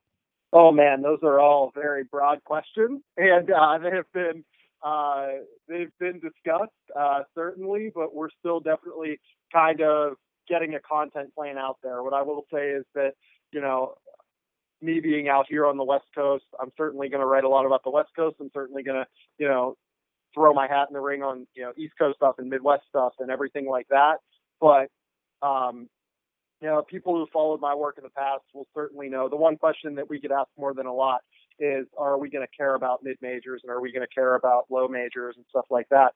Oh, man, those are all very broad questions, and uh, they have been Uh, they've been discussed, uh, certainly, but we're still definitely kind of getting a content plan out there. What I will say is that, you know, me being out here on the West Coast, I'm certainly going to write a lot about the West Coast. I'm certainly going to, you know, throw my hat in the ring on, you know, East Coast stuff and Midwest stuff and everything like that. But, um, you know, people who followed my work in the past will certainly know the one question that we get asked more than a lot is, are we going to care about mid-majors, and are we going to care about low majors and stuff like that?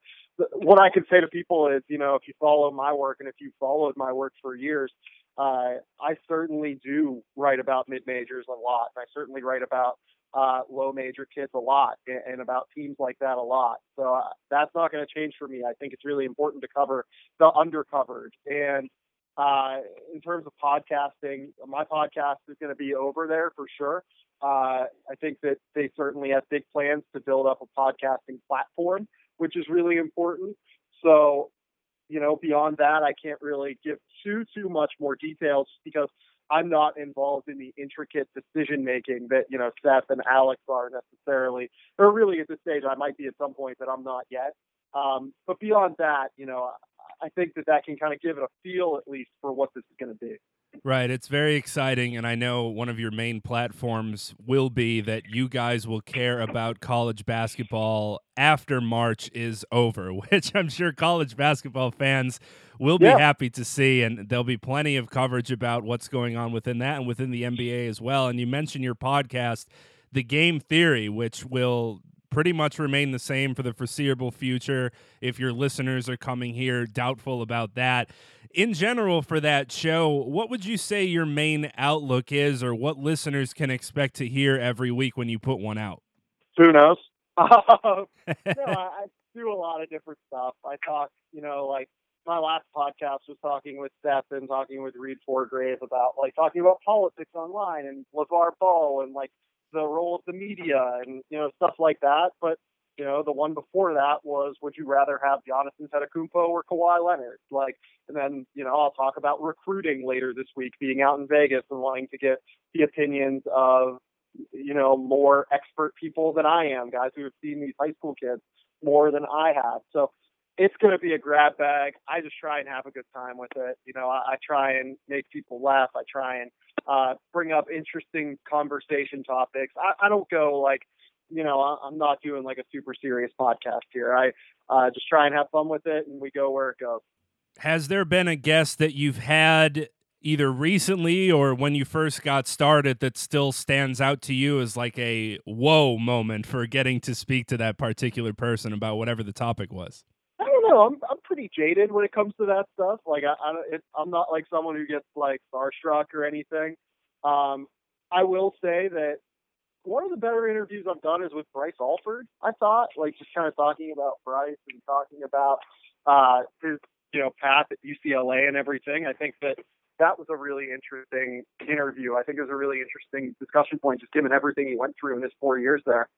What I can say to people is, you know, if you follow my work and if you followed my work for years, uh, I certainly do write about mid-majors a lot. And I certainly write about uh, low major kids a lot and, and about teams like that a lot. So uh, that's not going to change for me. I think it's really important to cover the undercovered. And uh, in terms of podcasting, my podcast is going to be over there for sure. Uh, I think that they certainly have big plans to build up a podcasting platform, which is really important. So, you know, beyond that, I can't really give too, too much more details because I'm not involved in the intricate decision-making that, you know, Seth and Alex are necessarily, or really at this stage, I might be at some point, but I'm not yet. Um, but beyond that, you know, I think that that can kind of give it a feel at least for what this is going to be. Right. It's very exciting. And I know one of your main platforms will be that you guys will care about college basketball after March is over, which I'm sure college basketball fans will be yeah. happy to see. And there'll be plenty of coverage about what's going on within that and within the N B A as well. And you mentioned your podcast, The Game Theory, which will pretty much remain the same for the foreseeable future. If your listeners are coming here doubtful about that, in general for that show, what would you say your main outlook is, or what listeners can expect to hear every week when you put one out? Who knows? Um, no, I, I do a lot of different stuff. I talk, you know, like my last podcast was talking with Steph and talking with Reed Forgrave about like talking about politics online and LeVar Ball and like the role of the media and, you know, stuff like that. But, you know, the one before that was, would you rather have Giannis Antetokounmpo or Kawhi Leonard? Like, and then, you know, I'll talk about recruiting later this week, being out in Vegas and wanting to get the opinions of, you know, more expert people than I am, guys who have seen these high school kids more than I have. So it's going to be a grab bag. I just try and have a good time with it. You know, I, I try and make people laugh. I try and uh, bring up interesting conversation topics. I, I don't go like, you know, I, I'm not doing like a super serious podcast here. I uh, just try and have fun with it, and we go where it goes. Has there been a guest that you've had either recently or when you first got started that still stands out to you as like a whoa moment for getting to speak to that particular person about whatever the topic was? I'm, I'm pretty jaded when it comes to that stuff. Like I, I it, I'm not like someone who gets like starstruck or anything. Um, I will say that one of the better interviews I've done is with Bryce Alford. I thought like just kind of talking about Bryce and talking about uh, his you know path at U C L A and everything. I think that that was a really interesting interview. I think it was a really interesting discussion point, just given everything he went through in his four years there.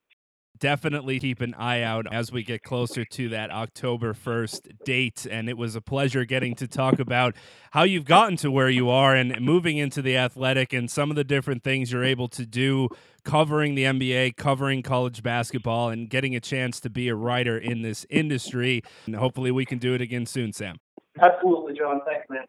Definitely keep an eye out as we get closer to that October first date. And it was a pleasure getting to talk about how you've gotten to where you are and moving into The Athletic and some of the different things you're able to do covering the N B A, covering college basketball, and getting a chance to be a writer in this industry. And hopefully we can do it again soon, Sam. Absolutely, John. Thanks, man.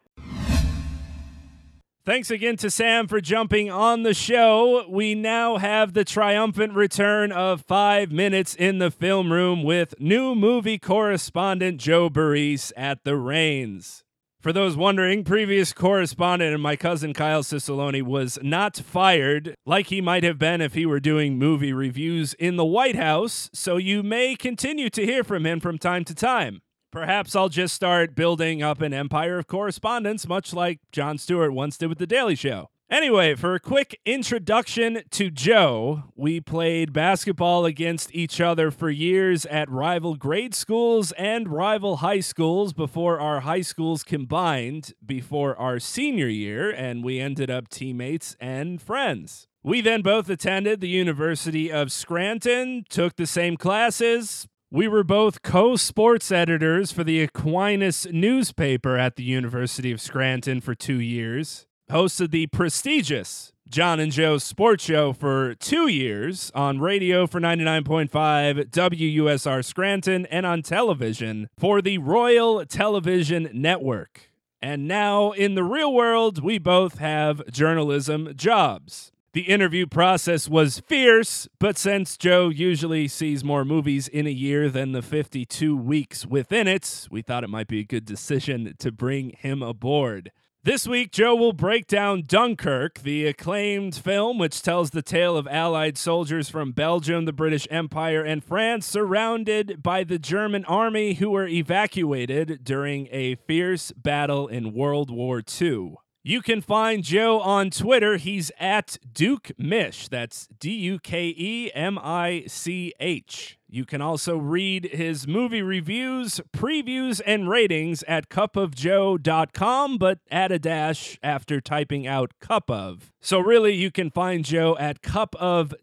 Thanks again to Sam for jumping on the show. We now have the triumphant return of Five Minutes in the Film Room with new movie correspondent Joe Burrice at the reins. For those wondering, previous correspondent and my cousin Kyle Cicilline was not fired like he might have been if he were doing movie reviews in the White House, so you may continue to hear from him from time to time. Perhaps I'll just start building up an empire of correspondence, much like Jon Stewart once did with The Daily Show. Anyway, for a quick introduction to Joe, we played basketball against each other for years at rival grade schools and rival high schools before our high schools combined before our senior year, and we ended up teammates and friends. We then both attended the University of Scranton, took the same classes. We were both co-sports editors for the Aquinas newspaper at the University of Scranton for two years, hosted the prestigious John and Joe Sports Show for two years on radio for ninety-nine point five W U S R Scranton and on television for the Royal Television Network. And now in the real world, we both have journalism jobs. The interview process was fierce, but since Joe usually sees more movies in a year than the fifty-two weeks within it, we thought it might be a good decision to bring him aboard. This week, Joe will break down Dunkirk, the acclaimed film which tells the tale of Allied soldiers from Belgium, the British Empire, and France surrounded by the German army who were evacuated during a fierce battle in World War Two. You can find Joe on Twitter. He's at Duke Mish. That's D U K E M I C H. You can also read his movie reviews, previews, and ratings at cup of joe dot com, but add a dash after typing out cup of. So really, you can find Joe at cup of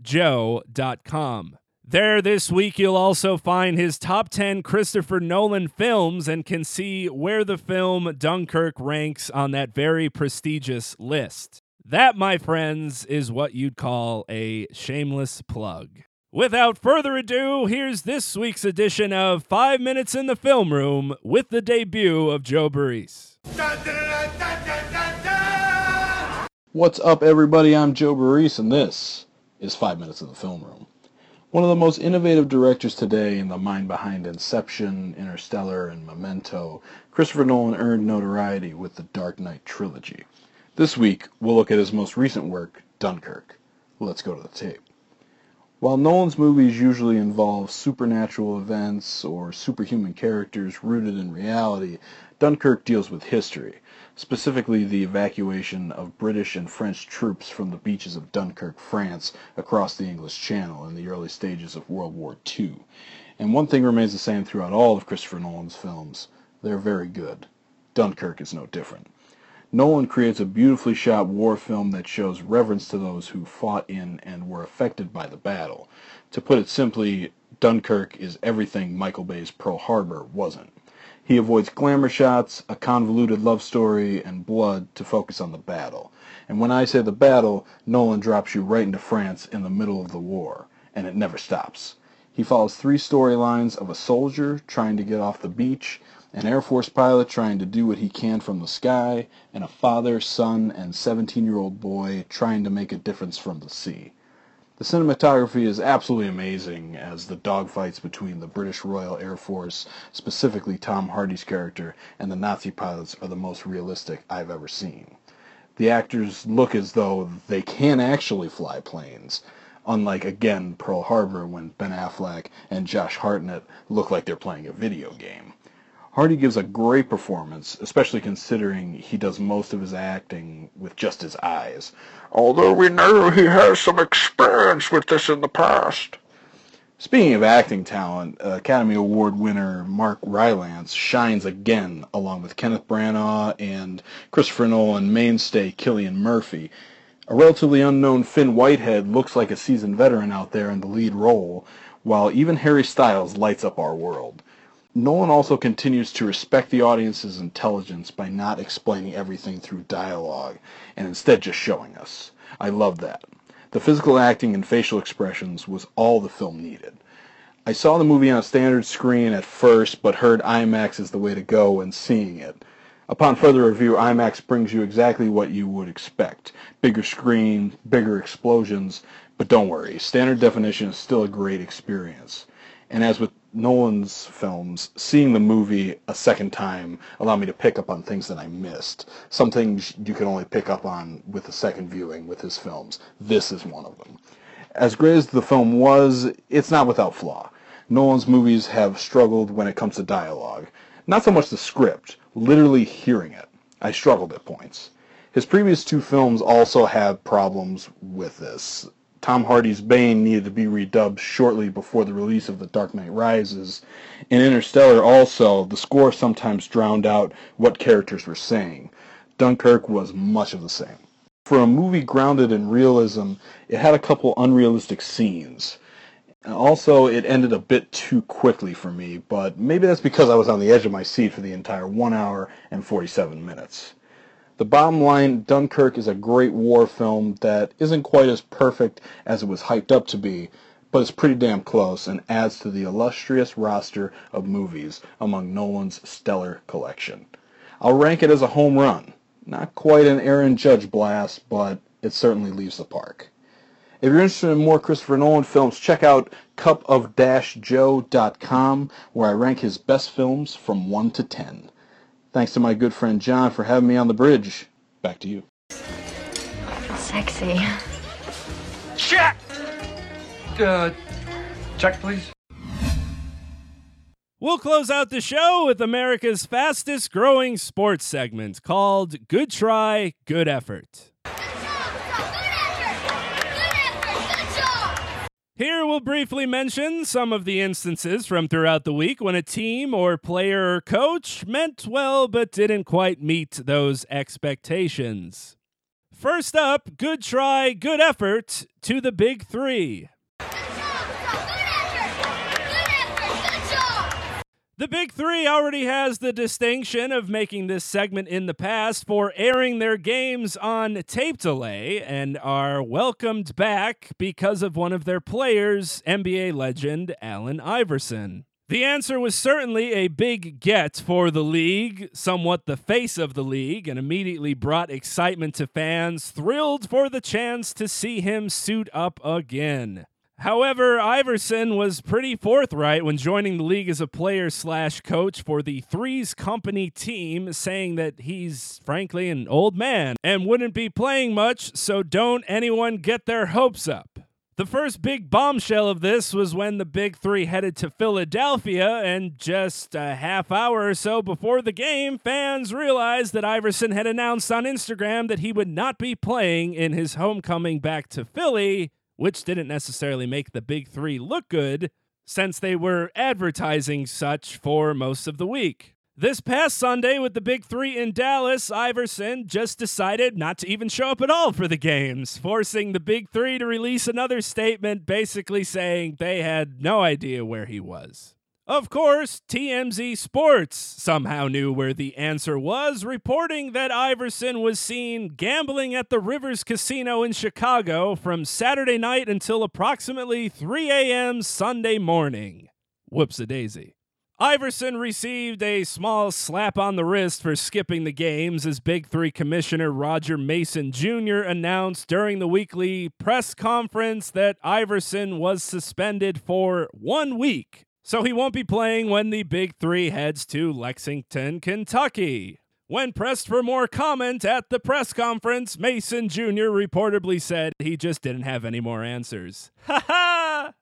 joe dot com. There this week, you'll also find his top ten Christopher Nolan films and can see where the film Dunkirk ranks on that very prestigious list. That, my friends, is what you'd call a shameless plug. Without further ado, here's this week's edition of Five Minutes in the Film Room with the debut of Joe Burrice. What's up, everybody? I'm Joe Burris, and this is Five Minutes in the Film Room. One of the most innovative directors today in the mind behind Inception, Interstellar, and Memento, Christopher Nolan earned notoriety with the Dark Knight trilogy. This week, we'll look at his most recent work, Dunkirk. Let's go to the tape. While Nolan's movies usually involve supernatural events or superhuman characters rooted in reality, Dunkirk deals with history, specifically the evacuation of British and French troops from the beaches of Dunkirk, France, across the English Channel in the early stages of World War Two. And one thing remains the same throughout all of Christopher Nolan's films: they're very good. Dunkirk is no different. Nolan creates a beautifully shot war film that shows reverence to those who fought in and were affected by the battle. To put it simply, Dunkirk is everything Michael Bay's Pearl Harbor wasn't. He avoids glamour shots, a convoluted love story, and blood to focus on the battle. And when I say the battle, Nolan drops you right into France in the middle of the war, and it never stops. He follows three storylines of a soldier trying to get off the beach, an Air Force pilot trying to do what he can from the sky, and a father, son, and seventeen-year-old boy trying to make a difference from the sea. The cinematography is absolutely amazing as the dogfights between the British Royal Air Force, specifically Tom Hardy's character, and the Nazi pilots are the most realistic I've ever seen. The actors look as though they can actually fly planes, unlike, again, Pearl Harbor, when Ben Affleck and Josh Hartnett look like they're playing a video game. Hardy gives a great performance, especially considering he does most of his acting with just his eyes, although we know he has some experience with this in the past. Speaking of acting talent, Academy Award winner Mark Rylance shines again, along with Kenneth Branagh and Christopher Nolan mainstay Cillian Murphy. A relatively unknown Finn Whitehead looks like a seasoned veteran out there in the lead role, while even Harry Styles lights up our world. Nolan also continues to respect the audience's intelligence by not explaining everything through dialogue, and instead just showing us. I love that. The physical acting and facial expressions was all the film needed. I saw the movie on a standard screen at first, but heard IMAX is the way to go when seeing it. Upon further review, IMAX brings you exactly what you would expect. Bigger screen, bigger explosions, but don't worry, standard definition is still a great experience. And as with Nolan's films, seeing the movie a second time allowed me to pick up on things that I missed. Some things you can only pick up on with a second viewing with his films. This is one of them. As great as the film was, it's not without flaw. Nolan's movies have struggled when it comes to dialogue. Not so much the script, literally hearing it. I struggled at points. His previous two films also have problems with this. Tom Hardy's Bane needed to be redubbed shortly before the release of The Dark Knight Rises. In Interstellar also, the score sometimes drowned out what characters were saying. Dunkirk was much of the same. For a movie grounded in realism, it had a couple unrealistic scenes. Also, it ended a bit too quickly for me, but maybe that's because I was on the edge of my seat for the entire one hour and forty-seven minutes. The bottom line, Dunkirk is a great war film that isn't quite as perfect as it was hyped up to be, but it's pretty damn close and adds to the illustrious roster of movies among Nolan's stellar collection. I'll rank it as a home run. Not quite an Aaron Judge blast, but it certainly leaves the park. If you're interested in more Christopher Nolan films, check out cup of joe dot com, where I rank his best films from one to ten. Thanks to my good friend John for having me on The Bridge. Back to you. Sexy. Check! Uh, check, please. We'll close out the show with America's fastest growing sports segment called Good Try, Good Effort. Good job! Good effort! Good effort! Good job! Here we'll briefly mention some of the instances from throughout the week when a team or player or coach meant well but didn't quite meet those expectations. First up, good try, good effort to the Big Three. Good job, good effort! Good effort! Good job! The Big Three already has the distinction of making this segment in the past for airing their games on tape delay and are welcomed back because of one of their players, N B A legend Allen Iverson. The answer was certainly a big get for the league, somewhat the face of the league, and immediately brought excitement to fans thrilled for the chance to see him suit up again. However, Iverson was pretty forthright when joining the league as a player slash coach for the Threes Company team, saying that he's, frankly, an old man and wouldn't be playing much, so don't anyone get their hopes up. The first big bombshell of this was when the Big Three headed to Philadelphia, and just a half hour or so before the game, fans realized that Iverson had announced on Instagram that he would not be playing in his homecoming back to Philly, which didn't necessarily make the Big Three look good, since they were advertising such for most of the week. This past Sunday with the Big Three in Dallas, Iverson just decided not to even show up at all for the games, forcing the Big Three to release another statement basically saying they had no idea where he was. Of course, T M Z Sports somehow knew where the answer was, reporting that Iverson was seen gambling at the Rivers Casino in Chicago from Saturday night until approximately three a.m. Sunday morning. Whoops-a-daisy. Iverson received a small slap on the wrist for skipping the games as Big Three Commissioner Roger Mason Junior announced during the weekly press conference that Iverson was suspended for one week, so he won't be playing when the Big Three heads to Lexington, Kentucky. When pressed for more comment at the press conference, Mason Junior reportedly said he just didn't have any more answers. Ha ha!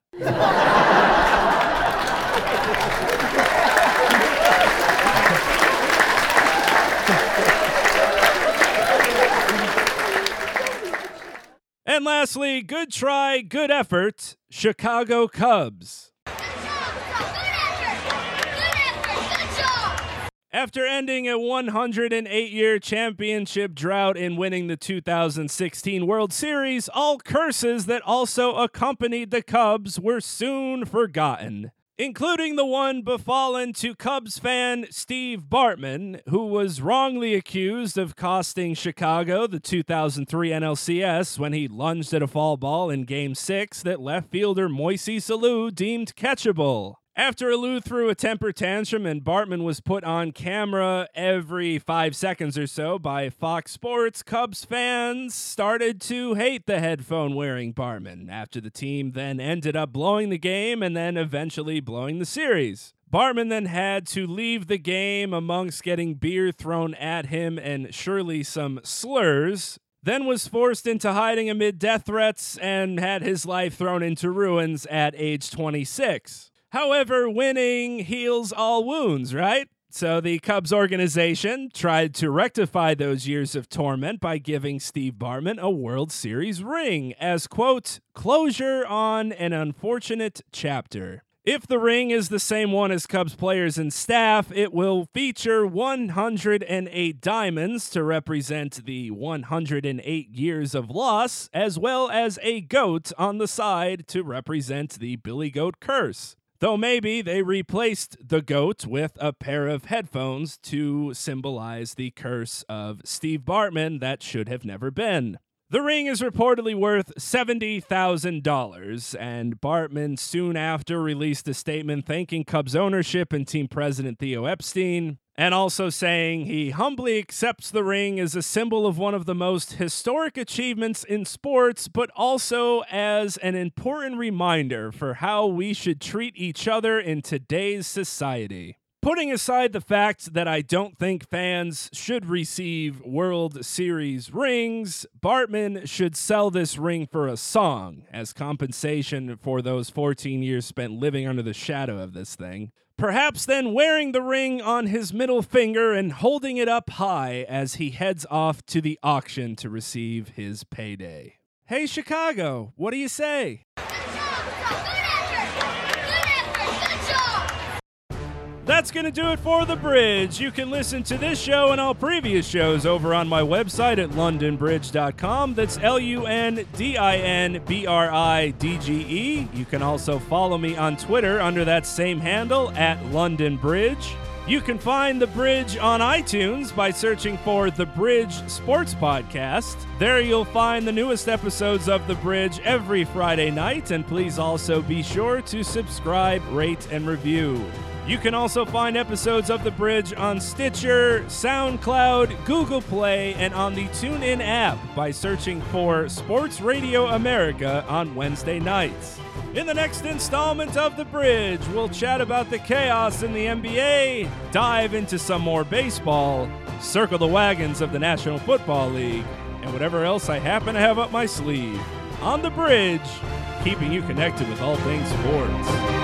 And lastly, good try, good effort, Chicago Cubs. Good job, good effort, good effort, good job. After ending a one hundred eight year championship drought and winning the two thousand sixteen World Series, all curses that also accompanied the Cubs were soon forgotten, including the one befallen to Cubs fan Steve Bartman, who was wrongly accused of costing Chicago the two thousand three N L C S when he lunged at a foul ball in Game six that left fielder Moisey Salou deemed catchable. After Alou threw a temper tantrum and Bartman was put on camera every five seconds or so by Fox Sports, Cubs fans started to hate the headphone-wearing Bartman after the team then ended up blowing the game and then eventually blowing the series. Bartman then had to leave the game amongst getting beer thrown at him and surely some slurs, then was forced into hiding amid death threats and had his life thrown into ruins at age twenty-six. However, winning heals all wounds, right? So the Cubs organization tried to rectify those years of torment by giving Steve Bartman a World Series ring as, quote, closure on an unfortunate chapter. If the ring is the same one as Cubs players and staff, it will feature one hundred eight diamonds to represent the one hundred eight years of loss, as well as a goat on the side to represent the Billy Goat curse. Though maybe they replaced the goat with a pair of headphones to symbolize the curse of Steve Bartman that should have never been. The ring is reportedly worth seventy thousand dollars, and Bartman soon after released a statement thanking Cubs ownership and team president Theo Epstein, and also saying he humbly accepts the ring as a symbol of one of the most historic achievements in sports, but also as an important reminder for how we should treat each other in today's society. Putting aside the fact that I don't think fans should receive World Series rings, Bartman should sell this ring for a song as compensation for those fourteen years spent living under the shadow of this thing. Perhaps then wearing the ring on his middle finger and holding it up high as he heads off to the auction to receive his payday. Hey Chicago, what do you say? Good job, good effort, good effort, good job. That's going to do it for The Bridge. You can listen to this show and all previous shows over on my website at lundin bridge dot com. That's L U N D I N B R I D G E. You can also follow me on Twitter under that same handle at Lundin Bridge. You can find The Bridge on iTunes by searching for The Bridge Sports Podcast. There you'll find the newest episodes of The Bridge every Friday night, and please also be sure to subscribe, rate, and review. You can also find episodes of The Bridge on Stitcher, SoundCloud, Google Play, and on the TuneIn app by searching for Sports Radio America on Wednesday nights. In the next installment of The Bridge, we'll chat about the chaos in the N B A, dive into some more baseball, circle the wagons of the National Football League, and whatever else I happen to have up my sleeve. On The Bridge, keeping you connected with all things sports.